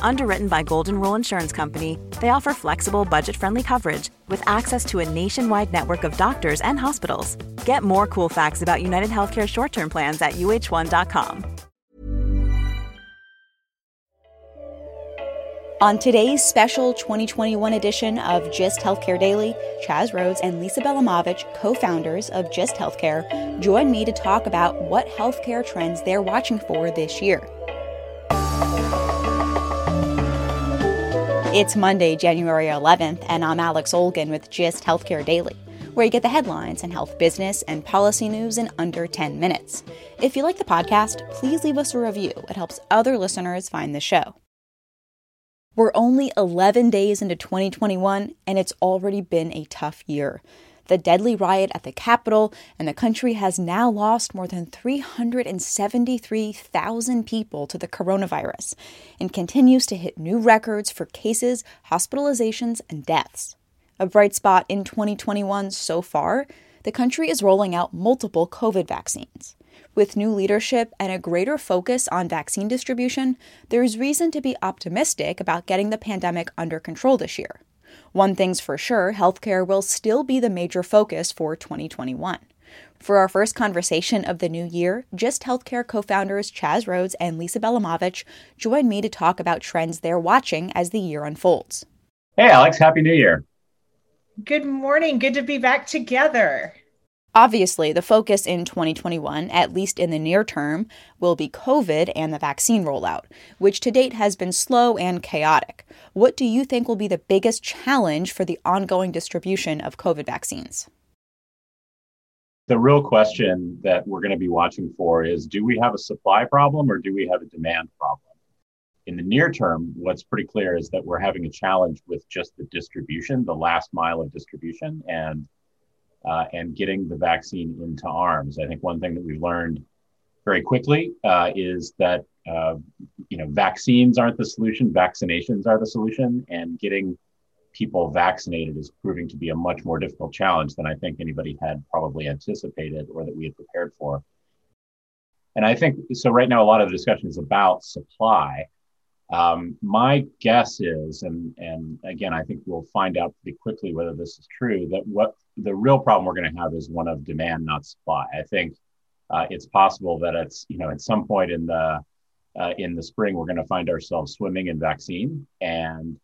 Underwritten by Golden Rule Insurance Company, they offer flexible, budget-friendly coverage with access to a nationwide network of doctors and hospitals. Get more cool facts about UnitedHealthcare short-term plans at UH1.com. On today's special 2021 edition of GIST Healthcare Daily, Chaz Rhodes and Lisa Bielamowicz, co-founders of GIST Healthcare, join me to talk about what healthcare trends they're watching for this year. It's Monday, January 11th, and I'm Alex Olgin with GIST Healthcare Daily, where you get the headlines and health business and policy news in under 10 minutes. If you like the podcast, please leave us a review. It helps other listeners find the show. We're only 11 days into 2021, and it's already been a tough year. The deadly riot at the Capitol and the country has now lost more than 373,000 people to the coronavirus and continues to hit new records for cases, hospitalizations, and deaths. A bright spot in 2021 so far, the country is rolling out multiple COVID vaccines. With new leadership and a greater focus on vaccine distribution, there is reason to be optimistic about getting the pandemic under control this year. One thing's for sure, healthcare will still be the major focus for 2021. For our first conversation of the new year, GIST Healthcare co-founders Chaz Rhodes and Lisa Bielamowicz join me to talk about trends they're watching as the year unfolds. Hey Alex, Happy New Year. Good morning, good to be back together. Obviously, the focus in 2021, at least in the near term, will be COVID and the vaccine rollout, which to date has been slow and chaotic. What do you think will be the biggest challenge for the ongoing distribution of COVID vaccines? The real question that we're going to be watching for is, do we have a supply problem or do we have a demand problem? In the near term, what's pretty clear is that we're having a challenge with just the distribution, the last mile of distribution, and getting the vaccine into arms. I think one thing that we've learned very quickly is that vaccines aren't the solution, vaccinations are the solution, and getting people vaccinated is proving to be a much more difficult challenge than I think anybody had probably anticipated or that we had prepared for. And I think, so right now a lot of the discussion is about supply. My guess is, and again, I think we'll find out pretty quickly whether this is true, that what the real problem we're going to have is one of demand, not supply. I think it's possible that it's, at some point in the spring, we're going to find ourselves swimming in vaccine, and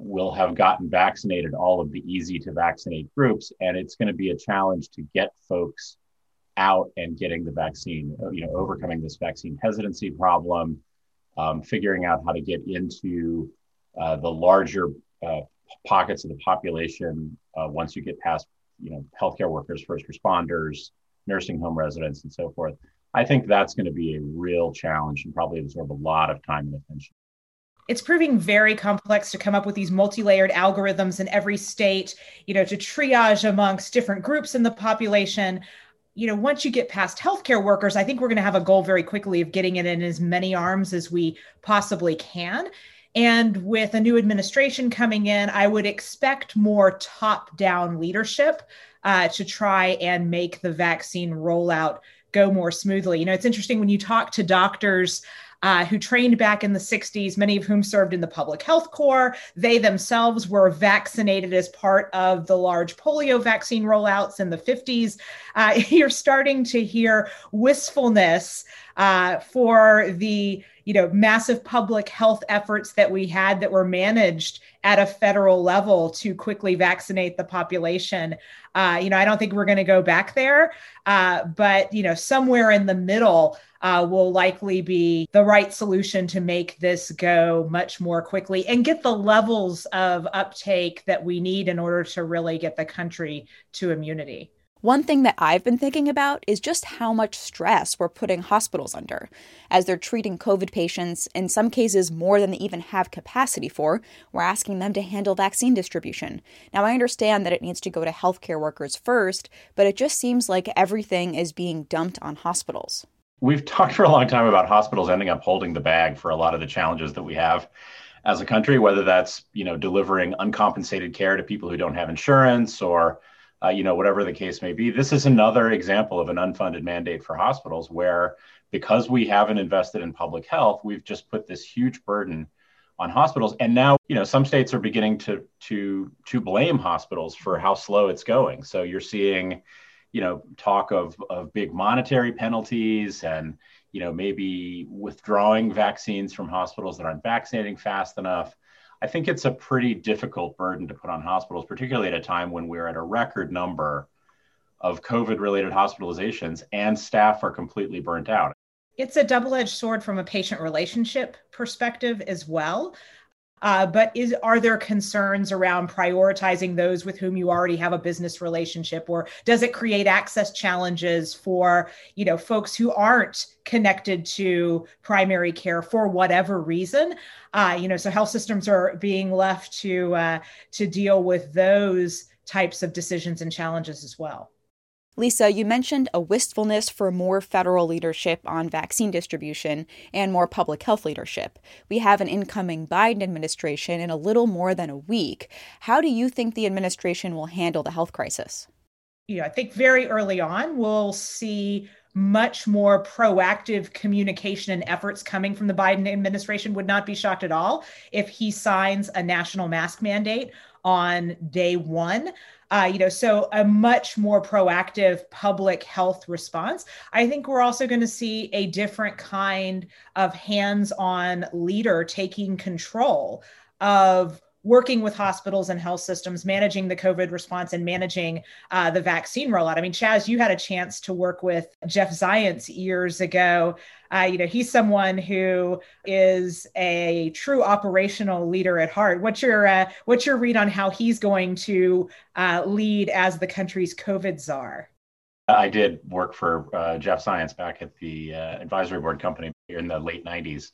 we'll have gotten vaccinated all of the easy to vaccinate groups. And it's going to be a challenge to get folks out and getting the vaccine, overcoming this vaccine hesitancy problem. Figuring out how to get into the larger pockets of the population once you get past, healthcare workers, first responders, nursing home residents, and so forth. I think that's going to be a real challenge and probably absorb a lot of time and attention. It's proving very complex to come up with these multi-layered algorithms in every state, to triage amongst different groups in the population. Once you get past healthcare workers, I think we're going to have a goal very quickly of getting it in as many arms as we possibly can. And with a new administration coming in, I would expect more top-down leadership to try and make the vaccine rollout go more smoothly. It's interesting when you talk to doctors who trained back in the 60s, many of whom served in the public health corps. They themselves were vaccinated as part of the large polio vaccine rollouts in the 50s. You're starting to hear wistfulness for the you know, massive public health efforts that we had that were managed at a federal level to quickly vaccinate the population. You know, I don't think we're going to go back there, but, you know, somewhere in the middle will likely be the right solution to make this go much more quickly and get the levels of uptake that we need in order to really get the country to immunity. One thing that I've been thinking about is just how much stress we're putting hospitals under as they're treating COVID patients, in some cases more than they even have capacity for. We're asking them to handle vaccine distribution. Now, I understand that it needs to go to healthcare workers first, but it just seems like everything is being dumped on hospitals. We've talked for a long time about hospitals ending up holding the bag for a lot of the challenges that we have as a country, whether that's, you know, delivering uncompensated care to people who don't have insurance or you know, whatever the case may be. This is another example of an unfunded mandate for hospitals where, because we haven't invested in public health, we've just put this huge burden on hospitals. And now, you know, some states are beginning to blame hospitals for how slow it's going. So you're seeing, you know, talk of big monetary penalties and, you know, maybe withdrawing vaccines from hospitals that aren't vaccinating fast enough. I think it's a pretty difficult burden to put on hospitals, particularly at a time when we're at a record number of COVID-related hospitalizations and staff are completely burnt out. It's a double-edged sword from a patient relationship perspective as well. But are there concerns around prioritizing those with whom you already have a business relationship, or does it create access challenges for, you know, folks who aren't connected to primary care for whatever reason? You know, so health systems are being left to deal with those types of decisions and challenges as well. Lisa, you mentioned a wistfulness for more federal leadership on vaccine distribution and more public health leadership. We have an incoming Biden administration in a little more than a week. How do you think the administration will handle the health crisis? Yeah, I think very early on we'll see much more proactive communication and efforts coming from the Biden administration. Would not be shocked at all if he signs a national mask mandate on day one. You know, so a much more proactive public health response. I think we're also going to see a different kind of hands-on leader taking control of working with hospitals and health systems, managing the COVID response and managing the vaccine rollout. I mean, Chaz, you had a chance to work with Jeff Zients years ago. You know, he's someone who is a true operational leader at heart. What's your read on how he's going to lead as the country's COVID czar? I did work for Jeff Zients back at the advisory board company in the late 90s.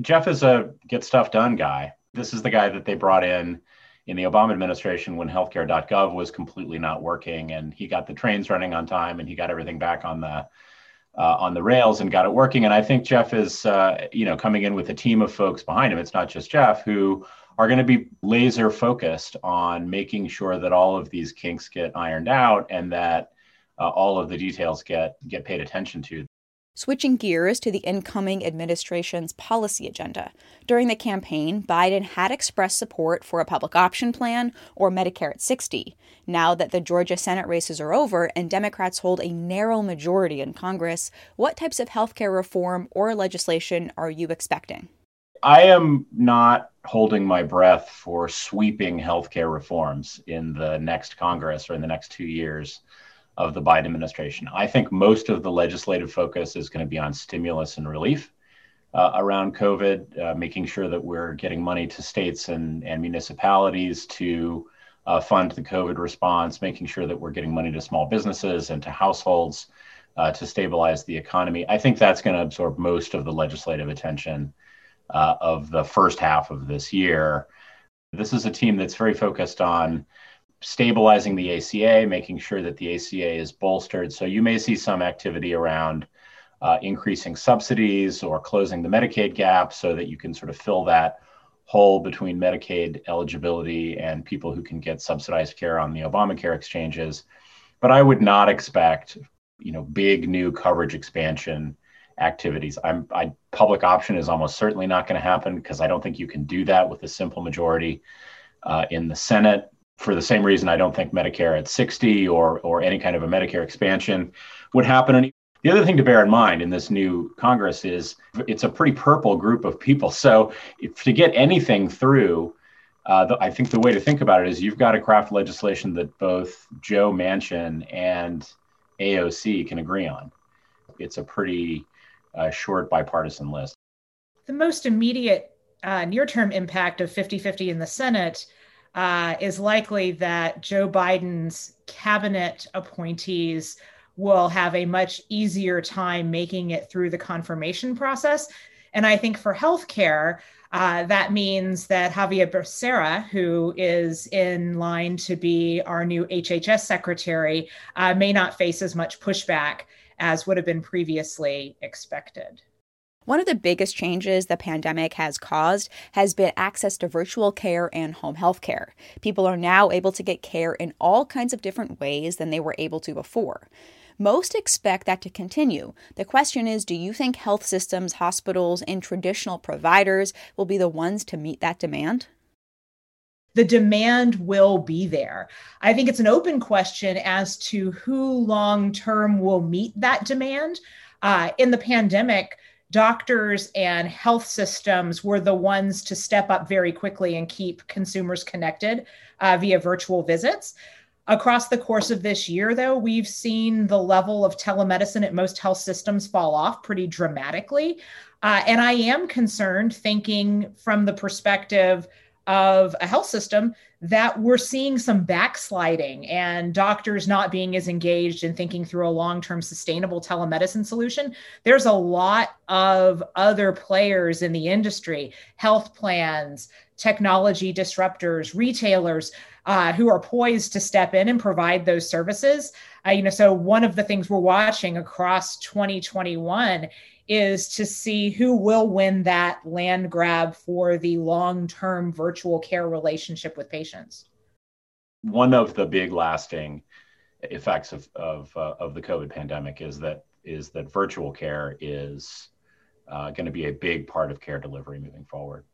Jeff is a get stuff done guy. This is the guy that they brought in the Obama administration when healthcare.gov was completely not working, and he got the trains running on time and he got everything back on the rails and got it working. And I think Jeff is, you know, coming in with a team of folks behind him. It's not just Jeff, who are going to be laser focused on making sure that all of these kinks get ironed out and that all of the details get paid attention to. Switching gears to the incoming administration's policy agenda. During the campaign, Biden had expressed support for a public option plan or Medicare at 60. Now that the Georgia Senate races are over and Democrats hold a narrow majority in Congress, what types of health care reform or legislation are you expecting? I am not holding my breath for sweeping health care reforms in the next Congress or in the next 2 years of the Biden administration. I think most of the legislative focus is going to be on stimulus and relief around COVID, making sure that we're getting money to states and municipalities to fund the COVID response, making sure that we're getting money to small businesses and to households to stabilize the economy. I think that's going to absorb most of the legislative attention of the first half of this year. This is a team that's very focused on stabilizing the ACA, making sure that the ACA is bolstered. So you may see some activity around increasing subsidies or closing the Medicaid gap so that you can sort of fill that hole between Medicaid eligibility and people who can get subsidized care on the Obamacare exchanges. But I would not expect, you know, big new coverage expansion activities. Public option is almost certainly not going to happen because I don't think you can do that with a simple majority in the Senate. For the same reason, I don't think Medicare at 60 or any kind of a Medicare expansion would happen. And The other thing to bear in mind in this new Congress is it's a pretty purple group of people. So to get anything through, I think the way to think about it is you've got to craft legislation that both Joe Manchin and AOC can agree on. It's a pretty short bipartisan list. The most immediate near-term impact of 50-50 in the Senate is likely that Joe Biden's cabinet appointees will have a much easier time making it through the confirmation process. And I think for healthcare, that means that Xavier Becerra, who is in line to be our new HHS secretary, may not face as much pushback as would have been previously expected. One of the biggest changes the pandemic has caused has been access to virtual care and home health care. People are now able to get care in all kinds of different ways than they were able to before. Most expect that to continue. The question is, do you think health systems, hospitals, and traditional providers will be the ones to meet that demand? The demand will be there. I think it's an open question as to who long-term will meet that demand. In the pandemic, doctors and health systems were the ones to step up very quickly and keep consumers connected via virtual visits. Across the course of this year, though, we've seen the level of telemedicine at most health systems fall off pretty dramatically. And I am concerned, thinking from the perspective of a health system, that we're seeing some backsliding and doctors not being as engaged in thinking through a long-term sustainable telemedicine solution. There's a lot of other players in the industry, health plans, technology disruptors, retailers, who are poised to step in and provide those services. So one of the things we're watching across 2021 is to see who will win that land grab for the long-term virtual care relationship with patients. One of the big lasting effects of the COVID pandemic is that virtual care is going to be a big part of care delivery moving forward.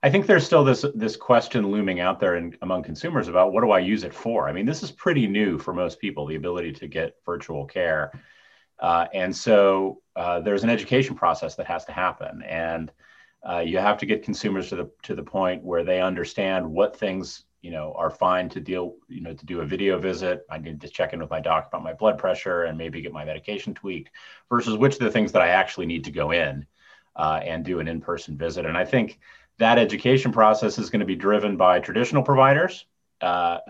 I think there's still this question looming out there among consumers about what do I use it for? I mean, this is pretty new for most people, the ability to get virtual care. And so there's an education process that has to happen. And you have to get consumers to the point where they understand what things, are fine to deal, to do a video visit. I need to check in with my doc about my blood pressure and maybe get my medication tweaked versus which of the things that I actually need to go in and do an in-person visit. And I think that education process is going to be driven by traditional providers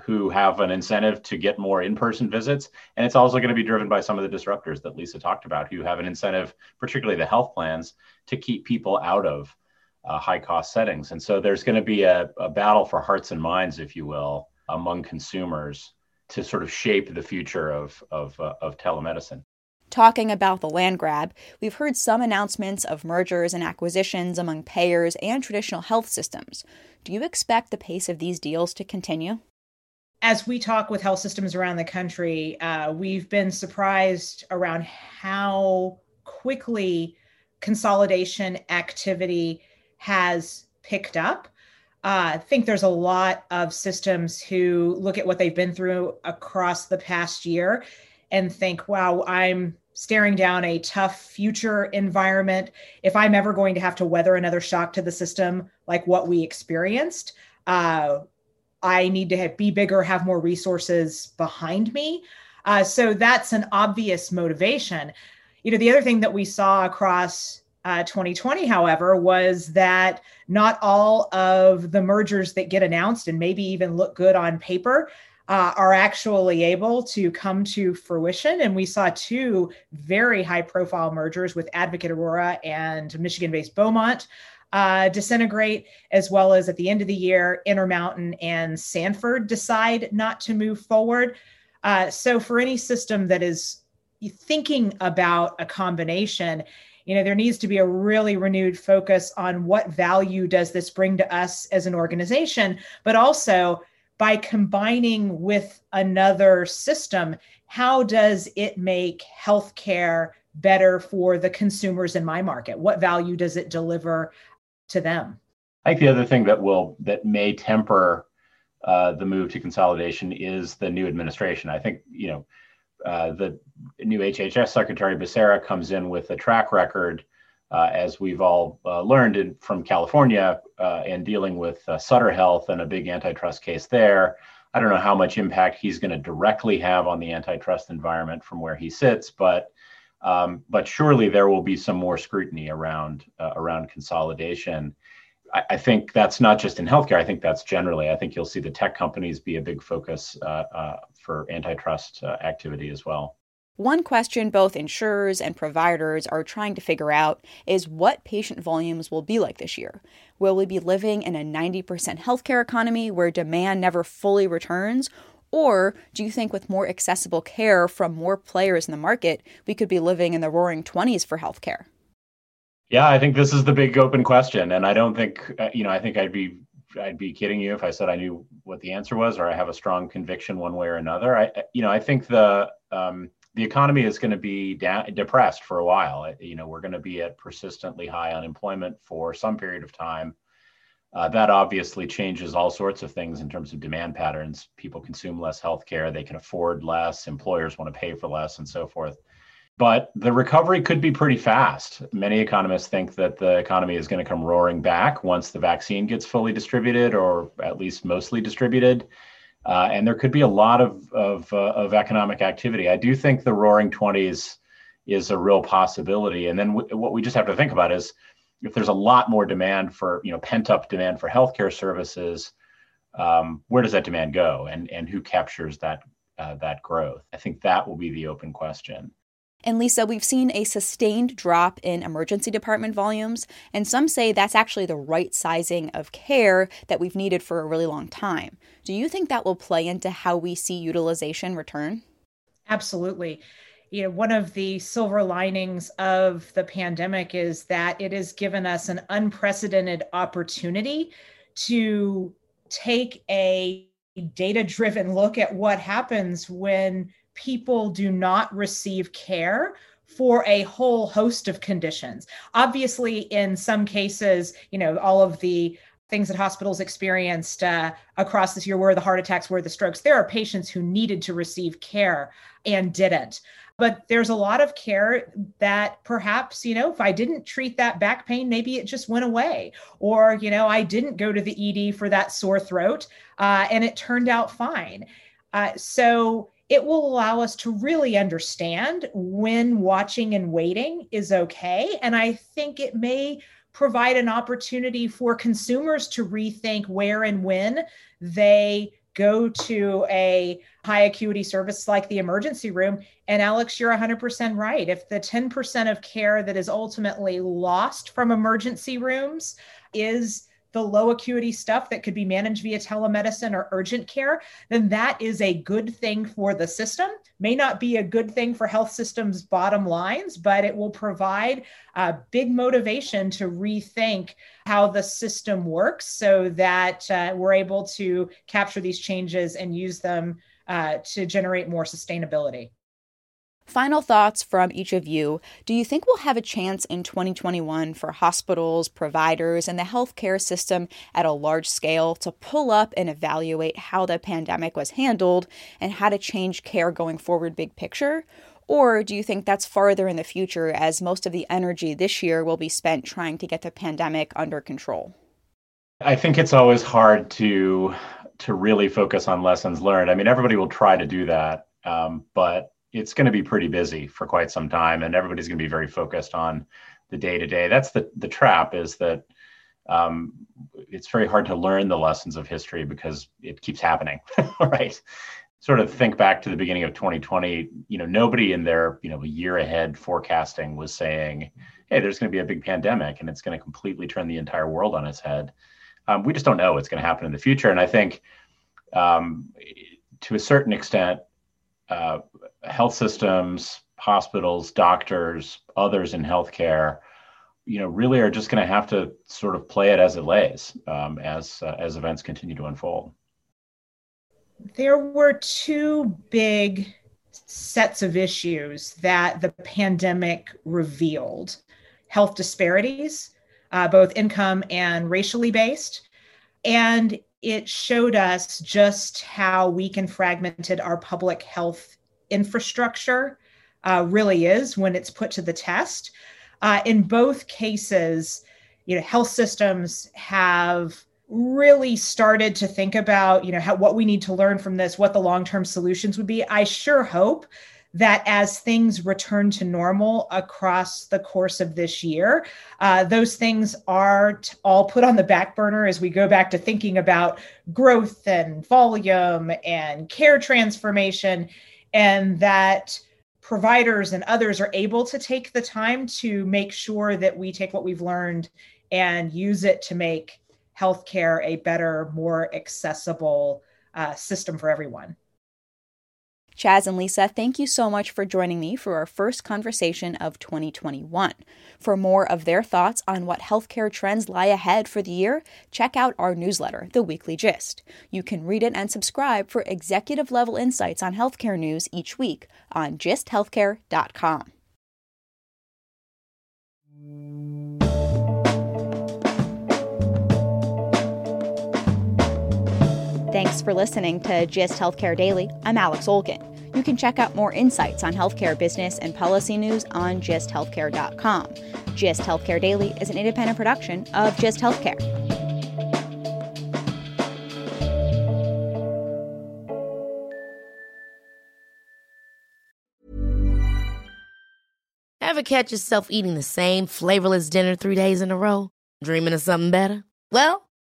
who have an incentive to get more in-person visits. And it's also going to be driven by some of the disruptors that Lisa talked about who have an incentive, particularly the health plans, to keep people out of high-cost settings. And so there's going to be a battle for hearts and minds, if you will, among consumers to sort of shape the future of telemedicine. Talking about the land grab, we've heard some announcements of mergers and acquisitions among payers and traditional health systems. Do you expect the pace of these deals to continue? As we talk with health systems around the country, we've been surprised around how quickly consolidation activity has picked up. I think there's a lot of systems who look at what they've been through across the past year and think, wow, I'm staring down a tough future environment. If I'm ever going to have to weather another shock to the system like what we experienced, I need to be bigger, have more resources behind me. So that's an obvious motivation. The other thing that we saw across 2020, however, was that not all of the mergers that get announced and maybe even look good on paper are actually able to come to fruition. And we saw two very high-profile mergers with Advocate Aurora and Michigan-based Beaumont disintegrate, as well as at the end of the year, Intermountain and Sanford decide not to move forward. So for any system that is thinking about a combination, there needs to be a really renewed focus on what value does this bring to us as an organization, but also by combining with another system, how does it make healthcare better for the consumers in my market? What value does it deliver to them? I think the other thing that may temper the move to consolidation is the new administration. I think the new HHS Secretary Becerra comes in with a track record, as we've all learned from California and dealing with Sutter Health and a big antitrust case there. I don't know how much impact he's going to directly have on the antitrust environment from where he sits, but surely there will be some more scrutiny around consolidation. I think that's not just in healthcare. I think that's generally. I think you'll see the tech companies be a big focus for antitrust activity as well. One question both insurers and providers are trying to figure out is what patient volumes will be like this year. Will we be living in a 90% healthcare economy where demand never fully returns? Or do you think with more accessible care from more players in the market, we could be living in the roaring 20s for healthcare? Yeah, I think this is the big open question. And I don't think, I think I'd be kidding you if I said I knew what the answer was, or I have a strong conviction one way or another. I think the economy is going to be depressed for a while. We're going to be at persistently high unemployment for some period of time. That obviously changes all sorts of things in terms of demand patterns. People consume less healthcare, they can afford less, employers want to pay for less, and so forth. But the recovery could be pretty fast. Many economists think that the economy is going to come roaring back once the vaccine gets fully distributed, or at least mostly distributed. And there could be a lot of economic activity. I do think the roaring 20s is a real possibility. And then what we just have to think about is if there's a lot more demand for, pent-up demand for healthcare services, where does that demand go? And who captures that growth? I think that will be the open question. And Lisa, we've seen a sustained drop in emergency department volumes, and some say that's actually the right sizing of care that we've needed for a really long time. Do you think that will play into how we see utilization return? Absolutely. One of the silver linings of the pandemic is that it has given us an unprecedented opportunity to take a data-driven look at what happens when people do not receive care for a whole host of conditions. Obviously, in some cases, all of the things that hospitals experienced across this year were the heart attacks, were the strokes. There are patients who needed to receive care and didn't. But there's a lot of care that perhaps, if I didn't treat that back pain, maybe it just went away. Or, I didn't go to the ED for that sore throat and it turned out fine. So it will allow us to really understand when watching and waiting is okay. And I think it may provide an opportunity for consumers to rethink where and when they go to a high acuity service like the emergency room. And Alex, you're 100% right. If the 10% of care that is ultimately lost from emergency rooms is the low acuity stuff that could be managed via telemedicine or urgent care, then that is a good thing for the system. May not be a good thing for health systems' bottom lines, but it will provide a big motivation to rethink how the system works so that we're able to capture these changes and use them to generate more sustainability. Final thoughts from each of you. Do you think we'll have a chance in 2021 for hospitals, providers, and the healthcare system at a large scale to pull up and evaluate how the pandemic was handled and how to change care going forward big picture? Or do you think that's farther in the future, as most of the energy this year will be spent trying to get the pandemic under control? I think it's always hard to really focus on lessons learned. I mean, everybody will try to do that, but it's going to be pretty busy for quite some time, and everybody's going to be very focused on the day-to-day. That's the trap, is that it's very hard to learn the lessons of history because it keeps happening, right? Sort of think back to the beginning of 2020, nobody in their, year ahead forecasting was saying, hey, there's going to be a big pandemic and it's going to completely turn the entire world on its head. We just don't know what's going to happen in the future. And I think to a certain extent, health systems, hospitals, doctors, others in healthcare, really are just going to have to sort of play it as it lays, as events continue to unfold. There were two big sets of issues that the pandemic revealed: health disparities, both income and racially based, and it showed us just how weak and fragmented our public health infrastructure really is when it's put to the test. In both cases, you know, health systems have really started to think about, you know, how, what we need to learn from this, what the long-term solutions would be. I sure hope that as things return to normal across the course of this year, those things are all put on the back burner as we go back to thinking about growth and volume and care transformation, and that providers and others are able to take the time to make sure that we take what we've learned and use it to make healthcare a better, more accessible system for everyone. Chaz and Lisa, thank you so much for joining me for our first conversation of 2021. For more of their thoughts on what healthcare trends lie ahead for the year, check out our newsletter, The Weekly Gist. You can read it and subscribe for executive-level insights on healthcare news each week on gisthealthcare.com. Thanks for listening to GIST Healthcare Daily. I'm Alex Olgin. You can check out more insights on healthcare business and policy news on gisthealthcare.com. GIST Healthcare Daily is an independent production of GIST Healthcare. Ever catch yourself eating the same flavorless dinner 3 days in a row? Dreaming of something better? Well,